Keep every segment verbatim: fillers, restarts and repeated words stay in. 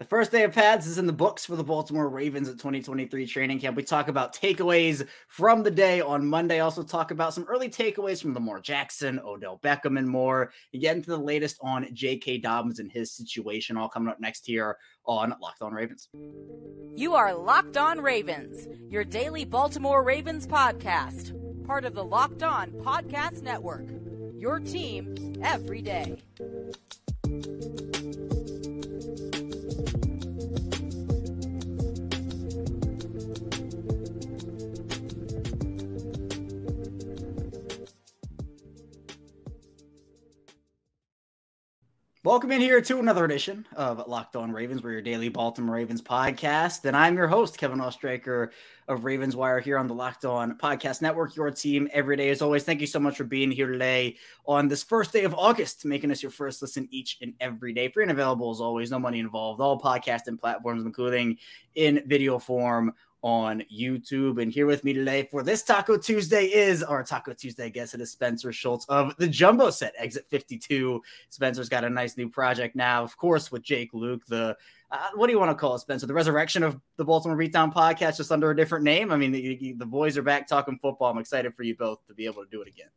The first day of pads is in the books for the Baltimore Ravens at twenty twenty-three training camp. We talk about takeaways from the day on Monday. Also talk about some early takeaways from Lamar Jackson, Odell Beckham, and more. And get into the latest on J K. Dobbins and his situation. All coming up next here on Locked On Ravens. You are Locked On Ravens, your daily Baltimore Ravens podcast. Part of the Locked On Podcast Network, your team every day. Welcome in here to another edition of Locked On Ravens. We're your daily Baltimore Ravens podcast, and I'm your host, Kevin Oestreicher of Ravens Wire here on the Locked On Podcast Network, your team every day. As always, thank you so much for being here today on this first day of August, making us your first listen each and every day. Free and available as always, no money involved, all podcasting platforms, including in video form on YouTube. And here with me today for this Taco Tuesday is our Taco Tuesday guest. It is Spencer Schultz of the Jumbo Set, Exit fifty-two. Spencer's got a nice new project now, of course, with Jake Luke, the uh, what do you want to call it, Spencer? The resurrection of the Baltimore Retown podcast, just under a different name. I mean, the, the boys are back talking football. I'm excited for you both to be able to do it again.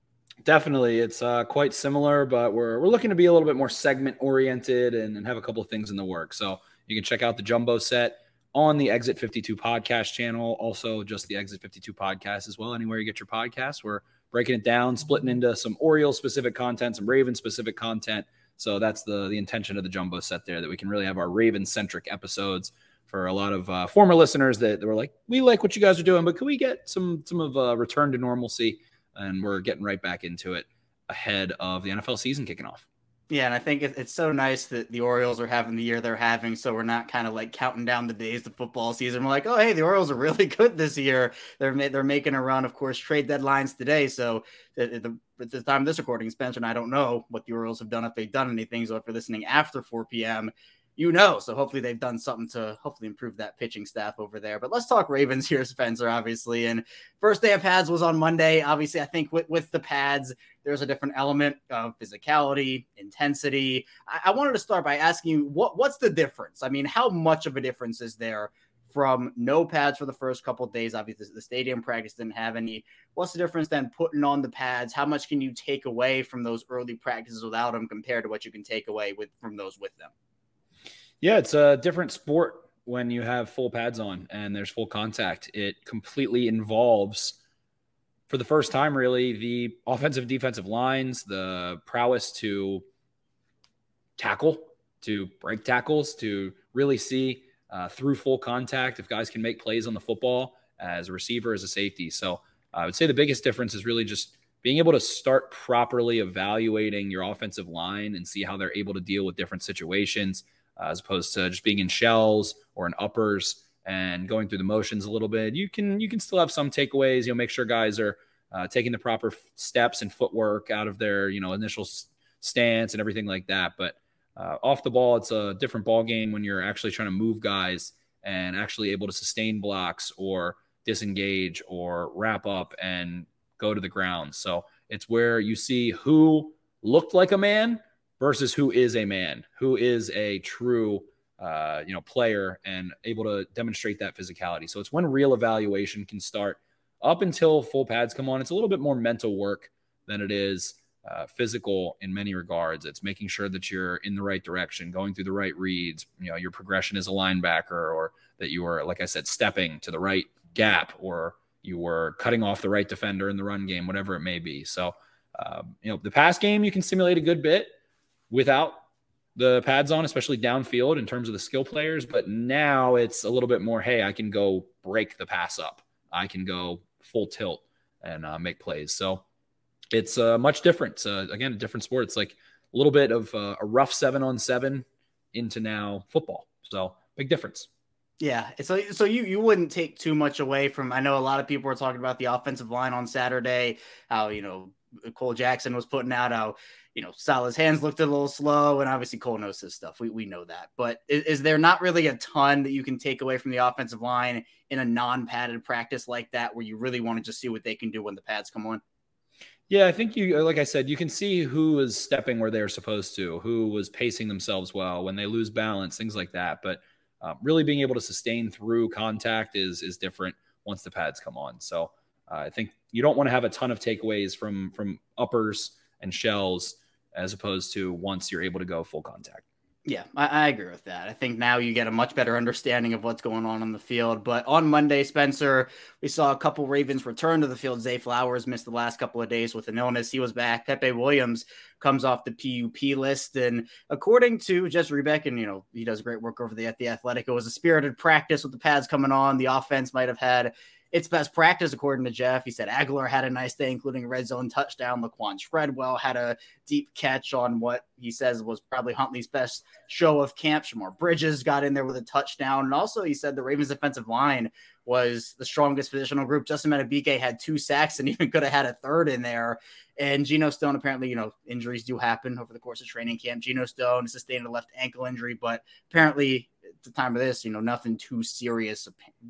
Definitely. It's uh, quite similar, but we're we're looking to be a little bit more segment oriented and, and have a couple of things in the works. So you can check out the Jumbo Set on the Exit fifty-two podcast channel, also just the Exit fifty-two podcast as well. Anywhere you get your podcasts, we're breaking it down, splitting into some Orioles-specific content, some Raven-specific content. So that's the, the intention of the Jumbo Set there, that we can really have our Raven-centric episodes for a lot of uh, former listeners that, that were like, we like what you guys are doing, but can we get some, some of uh, return to normalcy? And we're getting right back into it ahead of the N F L season kicking off. Yeah, and I think it, it's so nice that the Orioles are having the year they're having, so we're not kind of like counting down the days to football season. We're like, oh, hey, the Orioles are really good this year. They're ma- they're making a run, of course, trade deadlines today. So at the, at the time of this recording, Spencer and I don't know what the Orioles have done, if they've done anything. So if you're listening after four p.m., you know, so hopefully they've done something to hopefully improve that pitching staff over there. But let's talk Ravens here, Spencer, obviously. And first day of pads was on Monday. Obviously, I think with, with the pads, there's a different element of physicality, intensity. I, I wanted to start by asking you, what what's the difference? I mean, how much of a difference is there from no pads for the first couple of days? Obviously, the stadium practice didn't have any. What's the difference then putting on the pads? How much can you take away from those early practices without them compared to what you can take away with from those with them? Yeah, it's a different sport when you have full pads on and there's full contact. It completely involves, for the first time really, the offensive, defensive lines, the prowess to tackle, to break tackles, to really see uh, through full contact if guys can make plays on the football as a receiver, as a safety. So I would say the biggest difference is really just being able to start properly evaluating your offensive line and see how they're able to deal with different situations, Uh, as opposed to just being in shells or in uppers and going through the motions a little bit. You can you can still have some takeaways. You'll make sure guys are uh, taking the proper f- steps and footwork out of their you know initial s- stance and everything like that. But uh, off the ball, it's a different ball game when you're actually trying to move guys and actually able to sustain blocks or disengage or wrap up and go to the ground. So it's where you see who looked like a man versus who is a man, who is a true, uh, you know, player and able to demonstrate that physicality. So it's when real evaluation can start. Up until full pads come on, it's a little bit more mental work than it is uh, physical in many regards. It's making sure that you're in the right direction, going through the right reads, you know, your progression as a linebacker, or that you are, like I said, stepping to the right gap, or you were cutting off the right defender in the run game, whatever it may be. So, um, you know, the pass game, you can simulate a good bit without the pads on, especially downfield in terms of the skill players. But now it's a little bit more, hey, I can go break the pass up. I can go full tilt and uh, make plays. So it's uh, much different. Uh, again, a different sport. It's like a little bit of uh, a rough seven on seven into now football. So big difference. Yeah, so so you you wouldn't take too much away from, I know a lot of people were talking about the offensive line on Saturday, how, you know, Cole Jackson was putting out how, you know, Salah's hands looked a little slow, and obviously Cole knows his stuff. We we know that. But is, is there not really a ton that you can take away from the offensive line in a non-padded practice like that, where you really want to just see what they can do when the pads come on? Yeah, I think you, like I said, you can see who is stepping where they're supposed to, who was pacing themselves well, when they lose balance, things like that. But um, really being able to sustain through contact is is different once the pads come on. So uh, I think you don't want to have a ton of takeaways from from uppers and shells as opposed to once you're able to go full contact. Yeah, I, I agree with that. I think now you get a much better understanding of what's going on on the field. But on Monday, Spencer, we saw a couple Ravens return to the field. Zay Flowers missed the last couple of days with an illness. He was back. Pepe Williams comes off the P U P list. And according to Jess Rebeck, and, you know, he does great work over there at The Athletic, it was a spirited practice with the pads coming on. The offense might have had its best practice, according to Jeff. He said Agholor had a nice day, including a red zone touchdown. Laquan Treadwell had a deep catch on what he says was probably Huntley's best show of camp. Shamar Bridges got in there with a touchdown. And also he said the Ravens defensive line was the strongest positional group. Justin Madubuike had two sacks and even could have had a third in there. And Geno Stone, apparently, you know, injuries do happen over the course of training camp. Geno Stone sustained a left ankle injury, but apparently at the time of this, you know, nothing too serious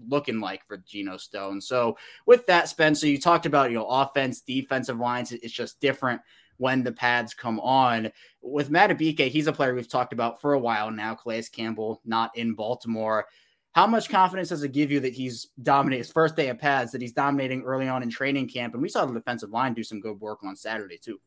looking like for Geno Stone. So with that, Spencer, you talked about, you know, offense, defensive lines. It's just different when the pads come on. With Madubuike, he's a player we've talked about for a while now. Calais Campbell, not in Baltimore. How much confidence does it give you that he's dominating his first day of pads, that he's dominating early on in training camp? And we saw the defensive line do some good work on Saturday too.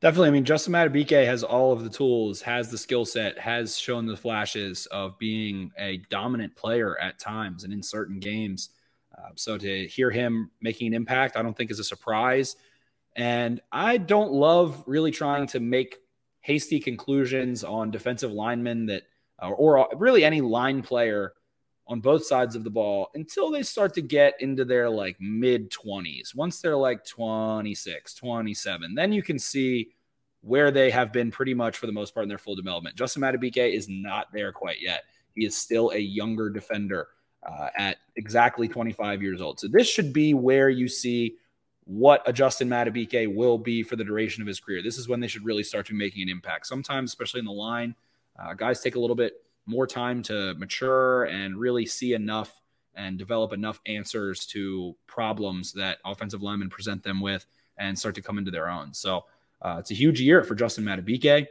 Definitely. I mean, Justin Madubuike has all of the tools, has the skill set, has shown the flashes of being a dominant player at times and in certain games. Uh, so to hear him making an impact, I don't think is a surprise. And I don't love really trying to make hasty conclusions on defensive linemen that, uh, or really any line player on both sides of the ball until they start to get into their like mid twenties. Once they're like twenty-six, twenty-seven, then you can see where they have been pretty much for the most part in their full development. Justin Madubuike is not there quite yet. He is still a younger defender uh, at exactly twenty-five years old. So this should be where you see what a Justin Madubuike will be for the duration of his career. This is when they should really start to be making an impact. Sometimes, especially in the line, uh, guys take a little bit more time to mature and really see enough and develop enough answers to problems that offensive linemen present them with and start to come into their own. So uh, it's a huge year for Justin Madubuike.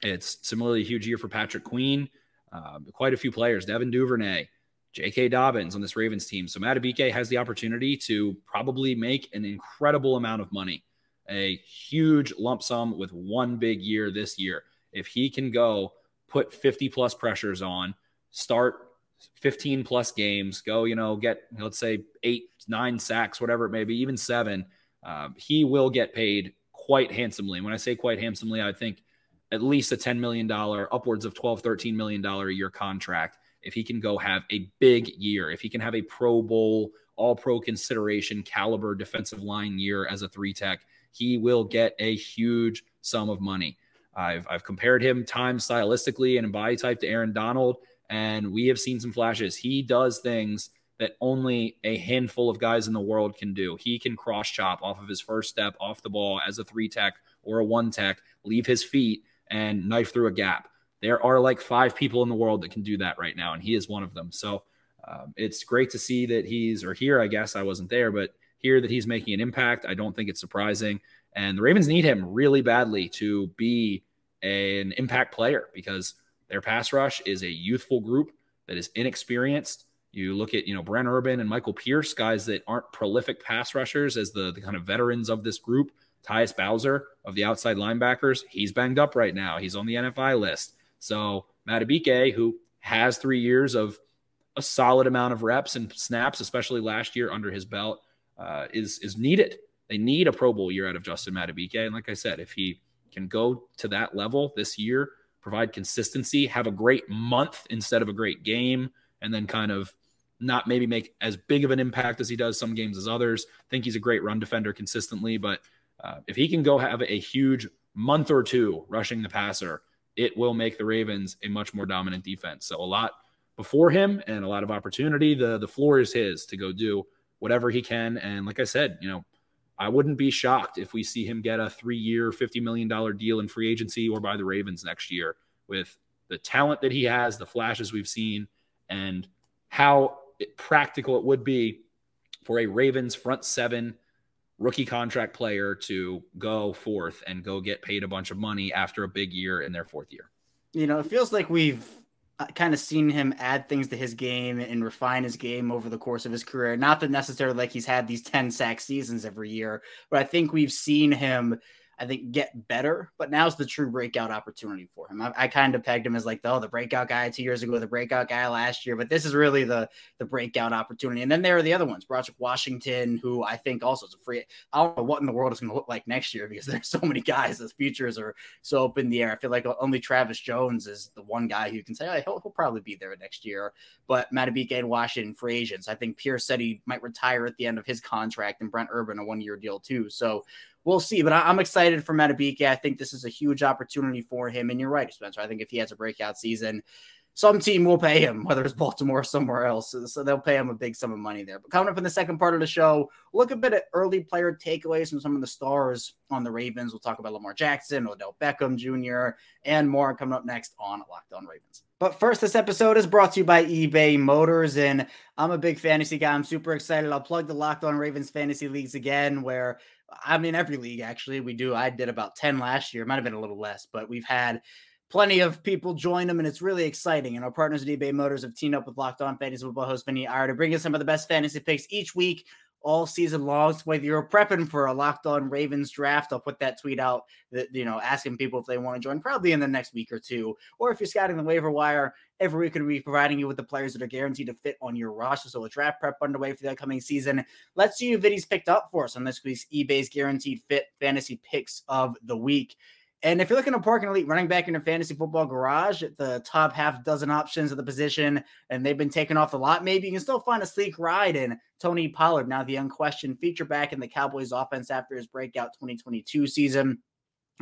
It's similarly a huge year for Patrick Queen. Uh, quite a few players, Devin Duvernay, J K. Dobbins on this Ravens team. So Madubuike has the opportunity to probably make an incredible amount of money, a huge lump sum with one big year this year. If he can go put fifty plus pressures on, start fifteen plus games, go, you know, get, let's say eight, nine sacks, whatever it may be, even seven, um, he will get paid quite handsomely. When I say quite handsomely, I think at least a ten million dollars, upwards of twelve, thirteen million dollars a year contract. If he can go have a big year, if he can have a Pro Bowl, all pro consideration caliber defensive line year as a three tech, he will get a huge sum of money. I've I've compared him time stylistically and in body type to Aaron Donald, and we have seen some flashes. He does things that only a handful of guys in the world can do. He can cross chop off of his first step off the ball as a three tech or a one tech, leave his feet and knife through a gap. There are like five people in the world that can do that right now, and he is one of them. So um, it's great to see that he's, or here, I guess I wasn't there, but here that he's making an impact. I don't think it's surprising. And the Ravens need him really badly to be an impact player because their pass rush is a youthful group that is inexperienced. You look at, you know, Brent Urban and Michael Pierce, guys that aren't prolific pass rushers as the, the kind of veterans of this group. Tyus Bowser of the outside linebackers, he's banged up right now. He's on the N F I list. So Madubuike, who has three years of a solid amount of reps and snaps, especially last year under his belt, uh, is is needed. They need a Pro Bowl year out of Justin Madubuike. And like I said, if he can go to that level this year, provide consistency, have a great month instead of a great game, and then kind of not maybe make as big of an impact as he does some games as others. I think he's a great run defender consistently, but uh, if he can go have a huge month or two rushing the passer, it will make the Ravens a much more dominant defense. So a lot before him and a lot of opportunity. The, the floor is his to go do whatever he can. And like I said, you know, I wouldn't be shocked if we see him get a three-year, fifty million dollars deal in free agency or by the Ravens next year with the talent that he has, the flashes we've seen, and how practical it would be for a Ravens front seven rookie contract player to go forth and go get paid a bunch of money after a big year in their fourth year. You know, it feels like we've kind of seen him add things to his game and refine his game over the course of his career. Not that necessarily like he's had these ten sack seasons every year, but I think we've seen him, I think, get better, but now's the true breakout opportunity for him. I, I kind of pegged him as like, the, oh, the breakout guy two years ago, the breakout guy last year, but this is really the the breakout opportunity. And then there are the other ones, Patrick Washington, who I think also is a free, I don't know what in the world it's going to look like next year because there's so many guys, those futures are so up in the air. I feel like only Travis Jones is the one guy who can say, oh, he'll, he'll probably be there next year, but Madubuike and Washington free agents. I think Pierce said he might retire at the end of his contract and Brent Urban, a one-year deal too. So we'll see, but I'm excited for Madubuike. I think this is a huge opportunity for him, and you're right, Spencer. I think if he has a breakout season, some team will pay him, whether it's Baltimore or somewhere else, so they'll pay him a big sum of money there. But coming up in the second part of the show, look a bit at early player takeaways from some of the stars on the Ravens. We'll talk about Lamar Jackson, Odell Beckham Junior, and more coming up next on Locked On Ravens. But first, this episode is brought to you by eBay Motors, and I'm a big fantasy guy. I'm super excited. I'll plug the Locked On Ravens fantasy leagues again, where I'm in every league, actually. We do. I did about ten last year. It might have been a little less, but we've had plenty of people join them, and it's really exciting. And our partners at eBay Motors have teamed up with Locked On Fantasy Football host Vinny Iyer to bring you some of the best fantasy picks each week, all season long. So whether you're prepping for a Locked On Ravens draft, I'll put that tweet out, that, you know, asking people if they want to join probably in the next week or two, or if you're scouting the waiver wire, every week we'll be providing you with the players that are guaranteed to fit on your roster. So a draft prep underway for the upcoming season. Let's see who Vinny's picked up for us on this week's eBay's Guaranteed Fit Fantasy Picks of the Week. And if you're looking to park an elite running back in your fantasy football garage at the top half dozen options of the position, and they've been taken off the lot, maybe you can still find a sleek ride in Tony Pollard, now the unquestioned feature back in the Cowboys offense after his breakout twenty twenty-two season.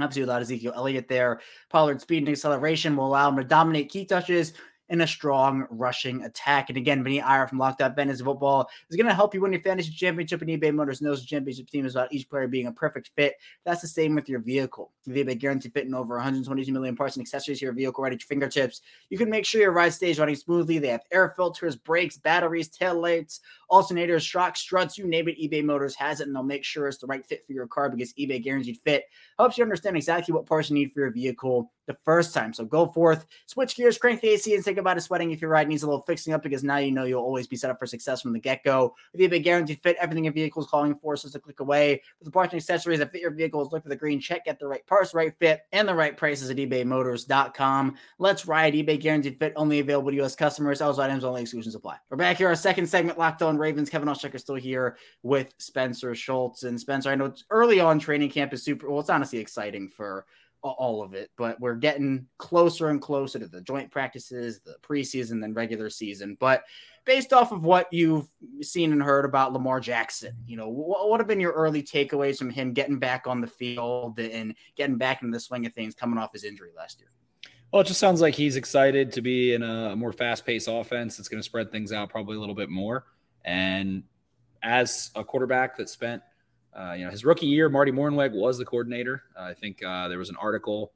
Obviously, without Ezekiel Elliott there, Pollard's speed and acceleration will allow him to dominate key touches in a strong rushing attack. And again, Vinny Iyer from Locked Up Fantasy Football is going to help you win your fantasy championship, and eBay Motors knows the championship team is about each player being a perfect fit. That's the same with your vehicle. With eBay Guaranteed Fit in over one hundred twenty-two million parts and accessories to your vehicle right at your fingertips, you can make sure your ride stays running smoothly. They have air filters, brakes, batteries, taillights, alternators, shock struts, you name it, eBay Motors has it, and they'll make sure it's the right fit for your car because eBay Guaranteed Fit helps you understand exactly what parts you need for your vehicle the first time. So go forth, switch gears, crank the A C, and think about it sweating if your ride needs a little fixing up, because now you know you'll always be set up for success from the get-go. With eBay Guaranteed Fit, everything your vehicle is calling for is just a click away. With the parts and accessories that fit your vehicles, look for the green check, get the right parts, right fit, and the right prices at ebay motors dot com. Let's ride. eBay Guaranteed Fit, only available to U S customers. Eligible items only, exclusions apply. We're back here, our second segment, Locked On Ravens. Kevin Oestreicher still here with Spencer Schultz. And Spencer, I know it's early on, training camp is super, well, it's honestly exciting for all of it, but we're getting closer and closer to the joint practices, the preseason, then regular season. But based off of what you've seen and heard about Lamar Jackson, you know, what, what have been your early takeaways from him getting back on the field and getting back into the swing of things coming off his injury last year? Well, it just sounds like he's excited to be in a more fast-paced offense. It's going to spread things out probably a little bit more. And as a quarterback that spent Uh, you know, his rookie year, Marty Mornweg was the coordinator. Uh, I think uh, there was an article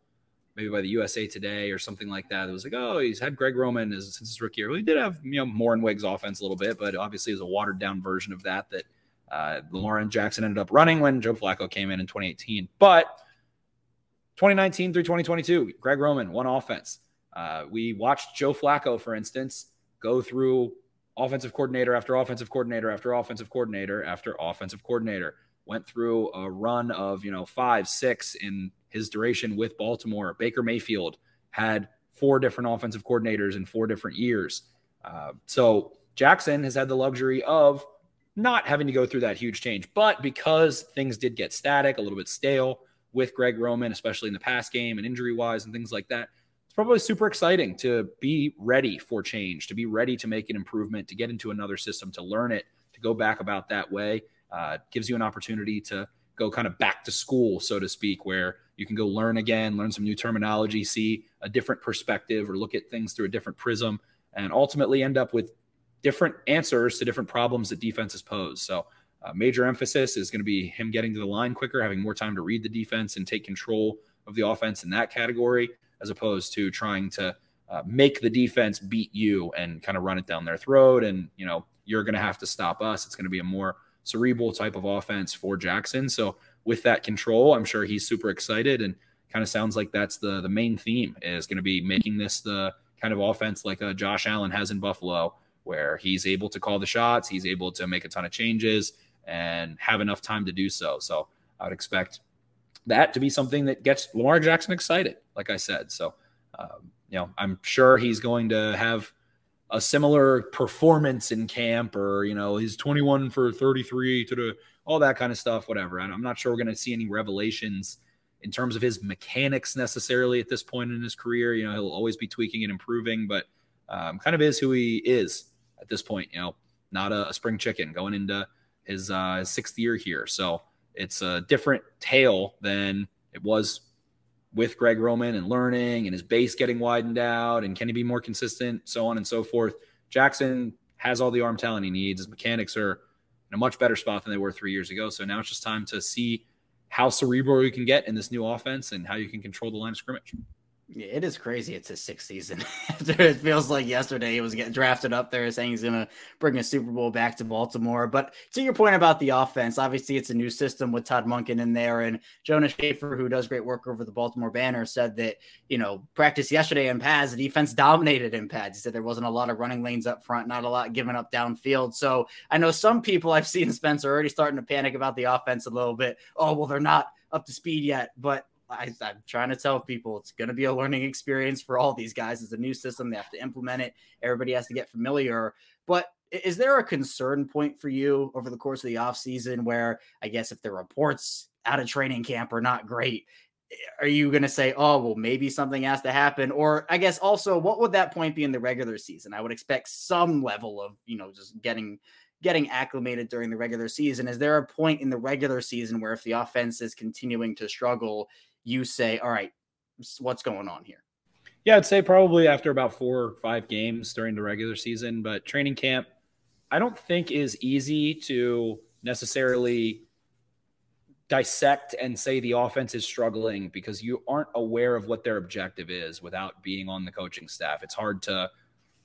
maybe by the U S A Today or something like that. It was like, oh, he's had Greg Roman as, since his rookie year. Well, he did have, you know, Mornweg's offense a little bit, but obviously it was a watered down version of that that uh, Lamar Jackson ended up running when Joe Flacco came in in twenty eighteen. But twenty nineteen through twenty twenty-two, Greg Roman, one offense. Uh, we watched Joe Flacco, for instance, go through offensive coordinator after offensive coordinator after offensive coordinator after offensive coordinator. Went through a run of, you know, five, six in his duration with Baltimore. Baker Mayfield had four different offensive coordinators in four different years. Uh, so Jackson has had the luxury of not having to go through that huge change. But because things did get static, a little bit stale with Greg Roman, especially in the pass game and injury-wise and things like that, it's probably super exciting to be ready for change, to be ready to make an improvement, to get into another system, to learn it, to go back about that way. Uh, gives you an opportunity to go kind of back to school, so to speak, where you can go learn again, learn some new terminology, see a different perspective or look at things through a different prism, and ultimately end up with different answers to different problems that defenses pose. So a uh, major emphasis is going to be him getting to the line quicker, having more time to read the defense and take control of the offense in that category, as opposed to trying to uh, make the defense beat you and kind of run it down their throat. And, you know, you're going to have to stop us. It's going to be a more cerebral type of offense for Jackson. So with that control, I'm sure he's super excited, and kind of sounds like that's the the main theme is going to be making this the kind of offense like uh, Josh Allen has in Buffalo, where he's able to call the shots, he's able to make a ton of changes and have enough time to do so. So I would expect that to be something that gets Lamar Jackson excited, like I said. So, um, you know, I'm sure he's going to have a similar performance in camp, or, you know, he's twenty-one for thirty-three to the, all that kind of stuff, whatever. And I'm not sure we're going to see any revelations in terms of his mechanics necessarily at this point in his career. You know, he'll always be tweaking and improving, but um, kind of is who he is at this point, you know, not a, a spring chicken going into his, uh, his sixth year here. So it's a different tale than it was with Greg Roman and learning and his base getting widened out and can he be more consistent, so on and so forth. Jackson has all the arm talent he needs. His mechanics are in a much better spot than they were three years ago. So now it's just time to see how cerebral you can get in this new offense and how you can control the line of scrimmage. Yeah, it is crazy. It's his sixth season. It feels like yesterday he was getting drafted up there saying he's going to bring a Super Bowl back to Baltimore. But to your point about the offense, obviously it's a new system with Todd Monken in there. And Jonah Schaefer, who does great work over the Baltimore Banner, said that, you know, practice yesterday in pads, the defense dominated in pads. He said there wasn't a lot of running lanes up front, not a lot given up downfield. So I know some people I've seen, Spencer, already starting to panic about the offense a little bit. Oh, well, they're not up to speed yet. But I, I'm trying to tell people it's going to be a learning experience for all these guys. It's a new system. They have to implement it. Everybody has to get familiar. But is there a concern point for you over the course of the offseason where, I guess, if the reports out of training camp are not great, are you going to say, oh, well, maybe something has to happen? Or I guess also, what would that point be in the regular season? I would expect some level of, you know, just getting – getting acclimated during the regular season. Is there a point in the regular season where if the offense is continuing to struggle, you say, all right, what's going on here? Yeah, I'd say probably after about four or five games during the regular season, but training camp, I don't think is easy to necessarily dissect and say the offense is struggling because you aren't aware of what their objective is without being on the coaching staff. It's hard to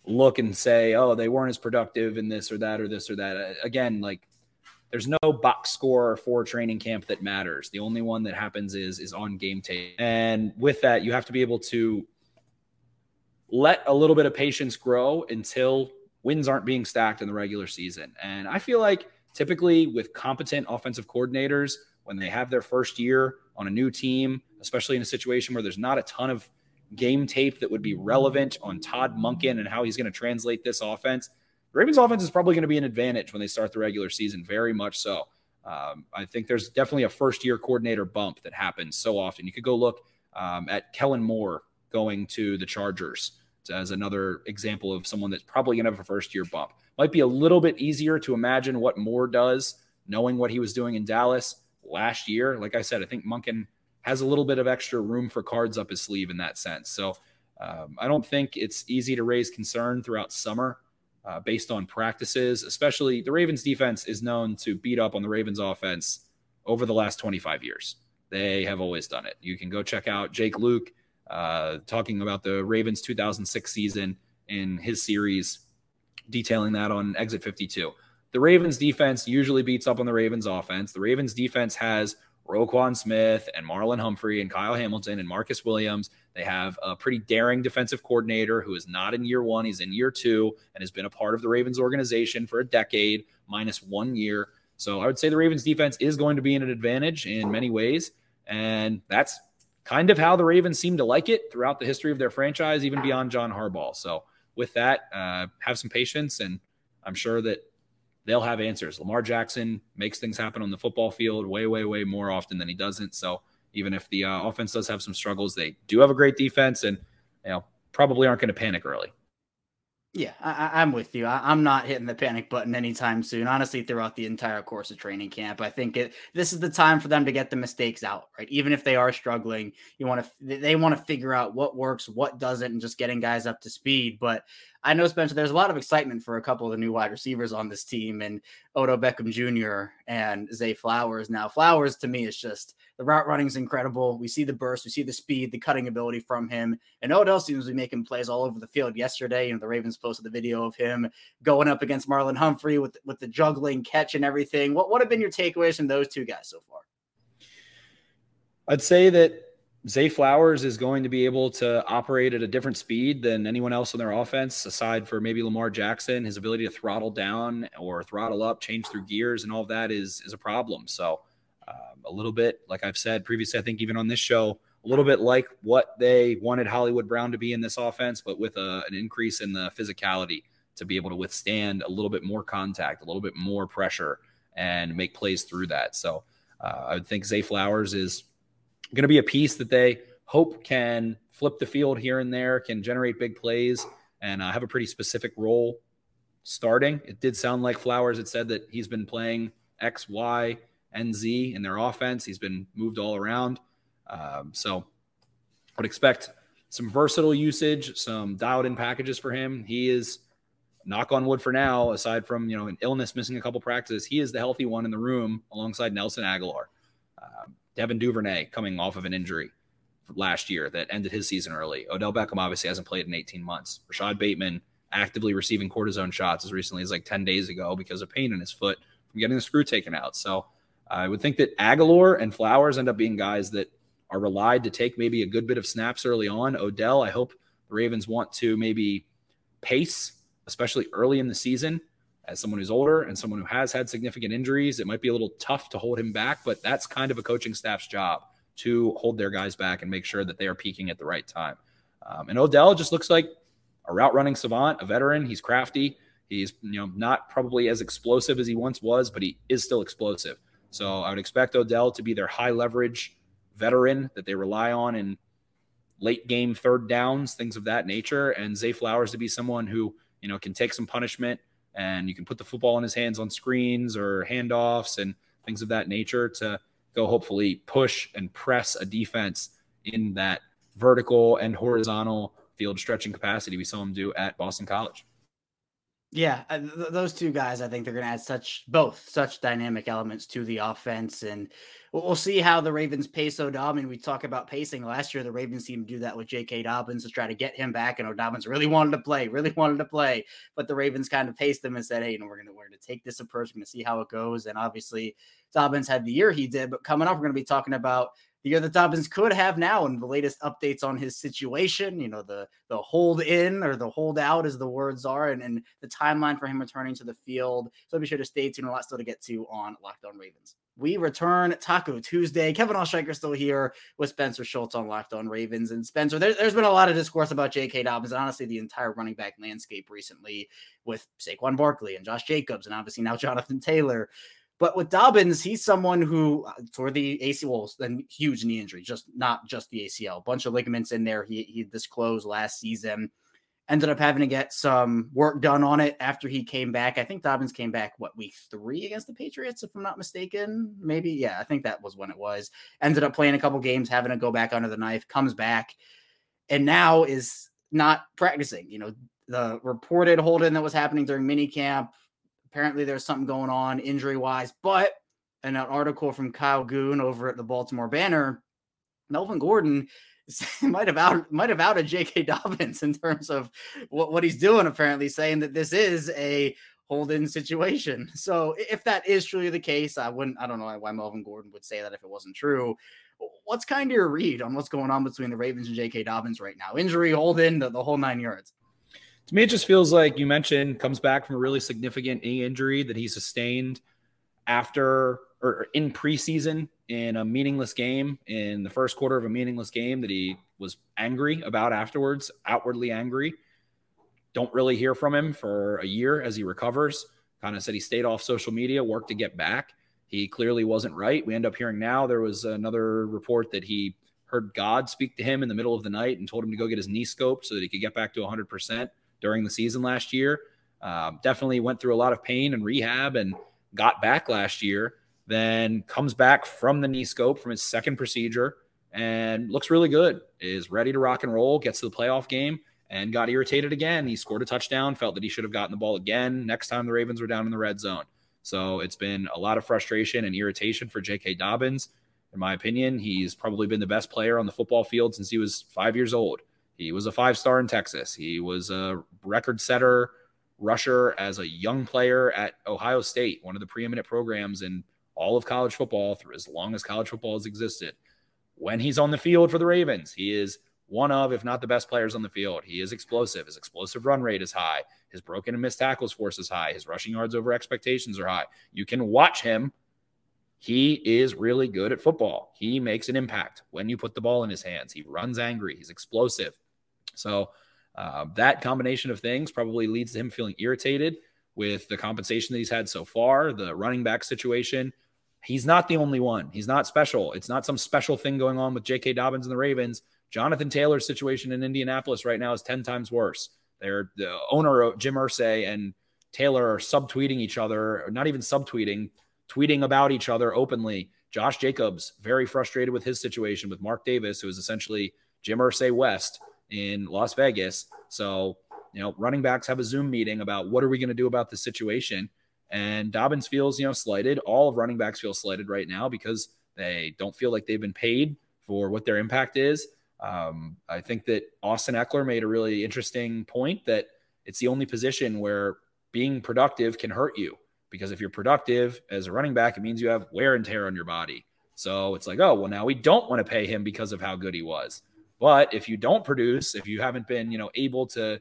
look and say, oh, they weren't as productive in this or that or this or that. Again, like there's no box score for training camp that matters. The only one that happens is is on game tape. And with that, you have to be able to let a little bit of patience grow until wins aren't being stacked in the regular season. And I feel like typically with competent offensive coordinators, when they have their first year on a new team, especially in a situation where there's not a ton of game tape that would be relevant on Todd Monken and how he's going to translate this offense, the Ravens offense is probably going to be an advantage when they start the regular season, very much so. Um, I think there's definitely a first-year coordinator bump that happens so often. You could go look um, at Kellen Moore going to the Chargers as another example of someone that's probably going to have a first-year bump. Might be a little bit easier to imagine what Moore does, knowing what he was doing in Dallas last year. Like I said, I think Monken has a little bit of extra room for cards up his sleeve in that sense. So um, I don't think it's easy to raise concern throughout summer uh, based on practices, especially the Ravens defense is known to beat up on the Ravens offense over the last twenty-five years. They have always done it. You can go check out Jake Luke uh, talking about the Ravens two thousand six season in his series, detailing that on Exit fifty-two. The Ravens defense usually beats up on the Ravens offense. The Ravens defense has Roquan Smith and Marlon Humphrey and Kyle Hamilton and Marcus Williams. They have a pretty daring defensive coordinator who is not in year one. He's in year two and has been a part of the Ravens organization for a decade minus one year. So I would say the Ravens defense is going to be in an advantage in many ways. And that's kind of how the Ravens seem to like it throughout the history of their franchise, even beyond John Harbaugh. So with that, uh, have some patience, and I'm sure that they'll have answers. Lamar Jackson makes things happen on the football field way, way, way more often than he doesn't. So even if the uh, offense does have some struggles, they do have a great defense, and you know probably aren't going to panic early. Yeah, I, I'm with you. I, I'm not hitting the panic button anytime soon, honestly, throughout the entire course of training camp. I think it, this is the time for them to get the mistakes out, right? Even if they are struggling, you want to, they want to figure out what works, what doesn't, and just getting guys up to speed. But I know, Spencer, there's a lot of excitement for a couple of the new wide receivers on this team, and Odell Beckham Junior and Zay Flowers. Now, Flowers, to me, is just the route running is incredible. We see the burst. We see the speed, the cutting ability from him. And Odell seems to be making plays all over the field yesterday. You know, the Ravens posted the video of him going up against Marlon Humphrey with, with the juggling catch and everything. What, what have been your takeaways from those two guys so far? I'd say that Zay Flowers is going to be able to operate at a different speed than anyone else on their offense, aside for maybe Lamar Jackson. His ability to throttle down or throttle up, change through gears, and all of that is is a problem. So um, a little bit, like I've said previously, I think even on this show, a little bit like what they wanted Hollywood Brown to be in this offense, but with a, an increase in the physicality to be able to withstand a little bit more contact, a little bit more pressure, and make plays through that. So uh, I would think Zay Flowers is going to be a piece that they hope can flip the field here and there, can generate big plays, and uh, have a pretty specific role starting. It did sound like Flowers had said that he's been playing X, Y, and Z in their offense. He's been moved all around. Um, so I would expect some versatile usage, some dialed-in packages for him. He is, knock on wood for now, aside from, you know, an illness, missing a couple practices, he is the healthy one in the room alongside Nelson Agholor. Um, Devin Duvernay coming off of an injury last year that ended his season early. Odell Beckham obviously hasn't played in eighteen months. Rashad Bateman actively receiving cortisone shots as recently as like ten days ago because of pain in his foot from getting the screw taken out. So I would think that Agholor and Flowers end up being guys that are relied to take maybe a good bit of snaps early on. Odell, I hope the Ravens want to maybe pace, especially early in the season. As someone who's older and someone who has had significant injuries, it might be a little tough to hold him back, but that's kind of a coaching staff's job to hold their guys back and make sure that they are peaking at the right time. Um, and Odell just looks like a route running savant, a veteran. He's crafty. He's, you know, not probably as explosive as he once was, but he is still explosive. So I would expect Odell to be their high leverage veteran that they rely on in late game third downs, things of that nature. And Zay Flowers to be someone who, you know, can take some punishment, and you can put the football in his hands on screens or handoffs and things of that nature to go hopefully push and press a defense in that vertical and horizontal field stretching capacity we saw him do at Boston College. Yeah, th- those two guys, I think they're going to add such both such dynamic elements to the offense, and we'll, we'll see how the Ravens pace Odom. And we talk about pacing last year. The Ravens seemed to do that with J K. Dobbins to try to get him back, and O'Dobbins really wanted to play, really wanted to play, but the Ravens kind of paced him and said, "Hey, you know, we're going to we're going to take this approach. We're going to see how it goes." And obviously, Dobbins had the year he did. But coming up, we're going to be talking about the year that Dobbins could have now and the latest updates on his situation, you know, the the hold in or the hold out as the words are, and, and the timeline for him returning to the field. So be sure to stay tuned. A lot still to get to on Locked On Ravens. We return Taco Tuesday. Kevin Oestreicher still here with Spencer Schultz on Locked On Ravens. And Spencer, there, there's been a lot of discourse about J K. Dobbins and honestly the entire running back landscape recently with Saquon Barkley and Josh Jacobs and obviously now Jonathan Taylor. But with Dobbins, he's someone who tore the A C L, well, then huge knee injury, just not just the A C L, a bunch of ligaments in there. He, he disclosed last season, ended up having to get some work done on it after he came back. I think Dobbins came back, what, week three against the Patriots, if I'm not mistaken, maybe. Yeah, I think that was when it was. Ended up playing a couple games, having to go back under the knife, comes back, and now is not practicing. You know, the reported hold-in that was happening during minicamp, apparently there's something going on injury-wise, but in an article from Kyle Goon over at the Baltimore Banner, Melvin Gordon might have out, might have outed J K. Dobbins in terms of what, what he's doing, apparently saying that this is a hold-in situation. So if that is truly the case, I wouldn't, I don't know why Melvin Gordon would say that if it wasn't true. What's kind of your read on what's going on between the Ravens and J K. Dobbins right now? Injury, hold-in, the, the whole nine yards. To me, it just feels like, you mentioned, comes back from a really significant knee injury that he sustained after or in preseason in a meaningless game, in the first quarter of a meaningless game that he was angry about afterwards, outwardly angry. Don't really hear from him for a year as he recovers. Kind of said he stayed off social media, worked to get back. He clearly wasn't right. We end up hearing now there was another report that he heard God speak to him in the middle of the night and told him to go get his knee scoped so that he could get back to one hundred percent. During the season last year, um, definitely went through a lot of pain and rehab and got back last year, then comes back from the knee scope from his second procedure and looks really good, is ready to rock and roll, gets to the playoff game and got irritated again. He scored a touchdown, felt that he should have gotten the ball again next time the Ravens were down in the red zone. So it's been a lot of frustration and irritation for J K. Dobbins. In my opinion, he's probably been the best player on the football field since he was five years old. He was a five-star in Texas. He was a record-setter rusher as a young player at Ohio State, one of the preeminent programs in all of college football through as long as college football has existed. when he's on the field for the Ravens, he is one of, if not the best players on the field. He is explosive. His explosive run rate is high. His broken and missed tackles force is high. His rushing yards over expectations are high. You can watch him. He is really good at football. He makes an impact when you put the ball in his hands. He runs angry. He's explosive. So uh, that combination of things probably leads to him feeling irritated with the compensation that he's had so far, the running back situation. He's not the only one. He's not special. It's not some special thing going on with J K. Dobbins and the Ravens. Jonathan Taylor's situation in Indianapolis right now is ten times worse. They're the owner of Jim Irsay and Taylor are subtweeting each other, or not even subtweeting, tweeting about each other openly. Josh Jacobs, very frustrated with his situation with Mark Davis, who is essentially Jim Irsay West in Las Vegas. So, you know, running backs have a Zoom meeting about what are we going to do about this situation. And Dobbins feels, you know, slighted. All of running backs feel slighted right now because they don't feel like they've been paid for what their impact is. Um, I think that Austin Eckler made a really interesting point that it's the only position where being productive can hurt you, because if you're productive as a running back, it means you have wear and tear on your body. So it's like, oh, well, now we don't want to pay him because of how good he was. But if you don't produce, if you haven't been, you know, able to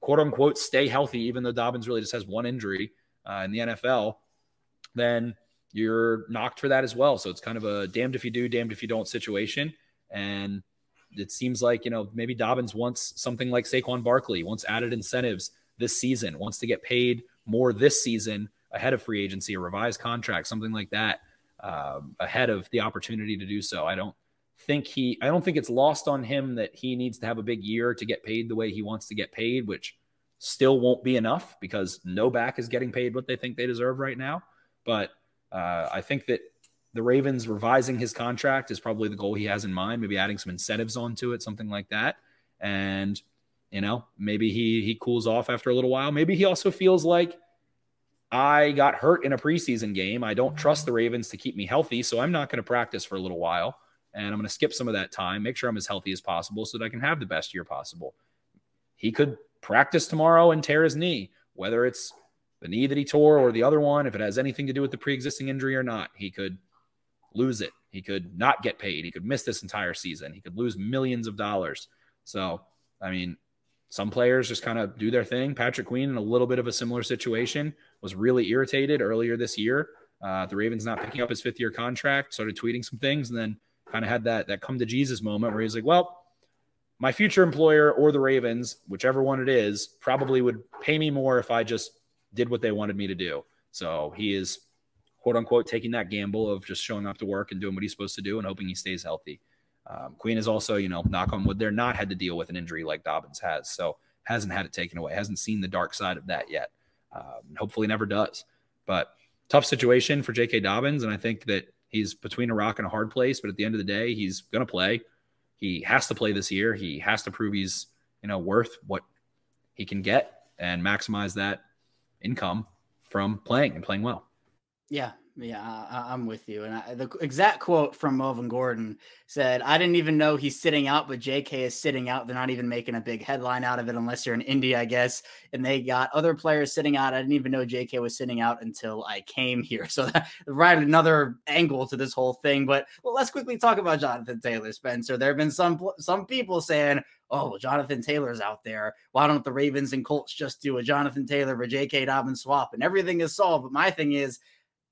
quote unquote stay healthy, even though Dobbins really just has one injury uh, in the N F L, then you're knocked for that as well. So it's kind of a damned if you do, damned if you don't situation. And it seems like, you know, maybe Dobbins wants something like Saquon Barkley, wants added incentives this season, wants to get paid more this season ahead of free agency, a revised contract, something like that, um, ahead of the opportunity to do so. I don't think he, I don't think it's lost on him that he needs to have a big year to get paid the way he wants to get paid, which still won't be enough because no back is getting paid what they think they deserve right now. But uh, I think that the Ravens revising his contract is probably the goal he has in mind, maybe adding some incentives onto it, something like that. And, you know, maybe he he cools off after a little while. Maybe he also feels like, I got hurt in a preseason game. I don't trust the Ravens to keep me healthy, so I'm not going to practice for a little while, and I'm going to skip some of that time, make sure I'm as healthy as possible so that I can have the best year possible. He could practice tomorrow and tear his knee, whether it's the knee that he tore or the other one, if it has anything to do with the pre-existing injury or not. He could lose it. He could not get paid. He could miss this entire season. He could lose millions of dollars. So, I mean, some players just kind of do their thing. Patrick Queen, in a little bit of a similar situation, was really irritated earlier this year. Uh, the Ravens not picking up his fifth-year contract, started tweeting some things, and then kind of had that that come to Jesus moment where he's like, well, my future employer or the Ravens, whichever one it is, probably would pay me more if I just did what they wanted me to do. So he is, quote-unquote, taking that gamble of just showing up to work and doing what he's supposed to do and hoping he stays healthy. Um, Queen is also, you know, knock on wood, they're not had to deal with an injury like Dobbins has. So hasn't had it taken away, hasn't seen the dark side of that yet. Um, hopefully never does. But tough situation for J K. Dobbins. And I think that he's between a rock and a hard place. But at the end of the day, he's going to play. He has to play this year. He has to prove he's, you know, worth what he can get and maximize that income from playing and playing well. Yeah. Yeah, I, I'm with you. And I, the exact quote from Melvin Gordon said, I didn't even know he's sitting out, but J K is sitting out. They're not even making a big headline out of it unless you're in Indy, I guess. And they got other players sitting out. I didn't even know J K was sitting out until I came here. So that right, another angle to this whole thing. But well, let's quickly talk about Jonathan Taylor, Spencer. There have been some some people saying, oh, well, Jonathan Taylor's out there. Why don't the Ravens and Colts just do a Jonathan Taylor for J K. Dobbins swap and everything is solved? But my thing is,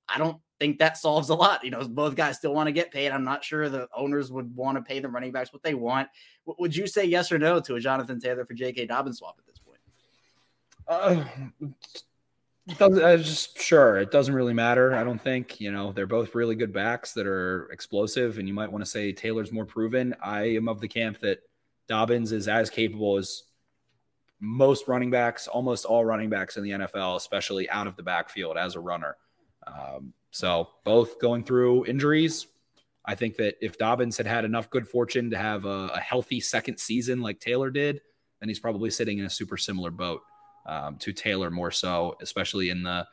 I don't think that solves a lot. You know, both guys still want to get paid. I'm not sure the owners would want to pay the running backs what they want. Would you say yes or no to a Jonathan Taylor for J K. Dobbins swap at this point? Uh, I just sure. It doesn't really matter. I don't think, you know, they're both really good backs that are explosive, and you might want to say Taylor's more proven. I am of the camp that Dobbins is as capable as most running backs, almost all running backs in the N F L, especially out of the backfield as a runner. Um, so both going through injuries. I think that if Dobbins had had enough good fortune to have a, a healthy second season like Taylor did, then he's probably sitting in a super similar boat um, to Taylor, more so, especially in the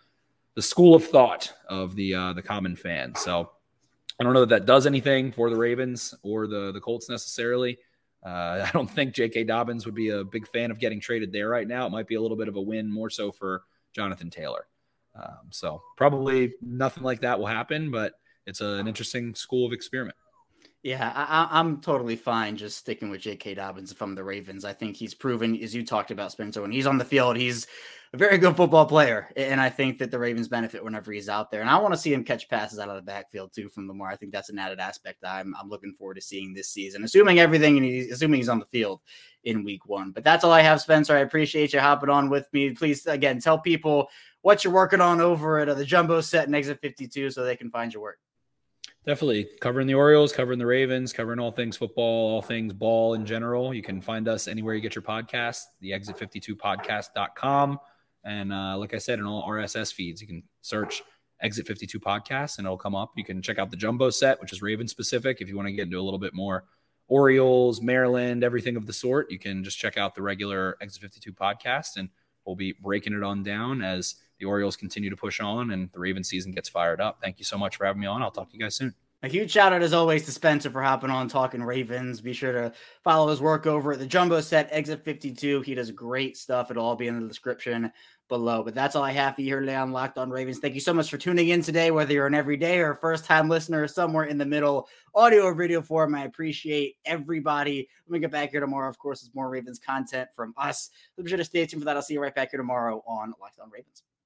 the school of thought of the uh, the common fan. So I don't know that that does anything for the Ravens or the the Colts necessarily. Uh, I don't think J K. Dobbins would be a big fan of getting traded there right now. It might be a little bit of a win more so for Jonathan Taylor. Um, so probably nothing like that will happen, but it's a, an interesting school of experiment. Yeah, I, I'm totally fine just sticking with J K. Dobbins from the Ravens. I think he's proven, as you talked about, Spencer, when he's on the field, he's a very good football player. And I think that the Ravens benefit whenever he's out there. And I want to see him catch passes out of the backfield, too, from Lamar. I think that's an added aspect I'm, I'm looking forward to seeing this season, assuming everything and he's, assuming he's on the field in week one. But that's all I have, Spencer. I appreciate you hopping on with me. Please, again, tell people what you're working on over at the Jumbo Set and Exit fifty-two so they can find your work. Definitely covering the Orioles, covering the Ravens, covering all things football, all things ball in general. You can find us anywhere you get your podcasts, the exit fifty-two podcast dot com. And uh, like I said, in all R S S feeds, you can search Exit fifty-two Podcasts and it'll come up. You can check out the Jumbo Set, which is Raven specific. If you want to get into a little bit more Orioles, Maryland, everything of the sort, you can just check out the regular Exit fifty-two Podcast and we'll be breaking it on down as the Orioles continue to push on and the Ravens season gets fired up. Thank you so much for having me on. I'll talk to you guys soon. A huge shout out as always to Spencer for hopping on talking Ravens. Be sure to follow his work over at the Jumbo Set Exit fifty-two. He does great stuff. It'll all be in the description below, but that's all I have for you here today on Locked On Ravens. Thank you so much for tuning in today, whether you're an everyday or first time listener, somewhere in the middle, audio or video form. I appreciate everybody. Let me get back here tomorrow. Of course, it's more Ravens content from us. So be sure to stay tuned for that. I'll see you right back here tomorrow on Locked On Ravens.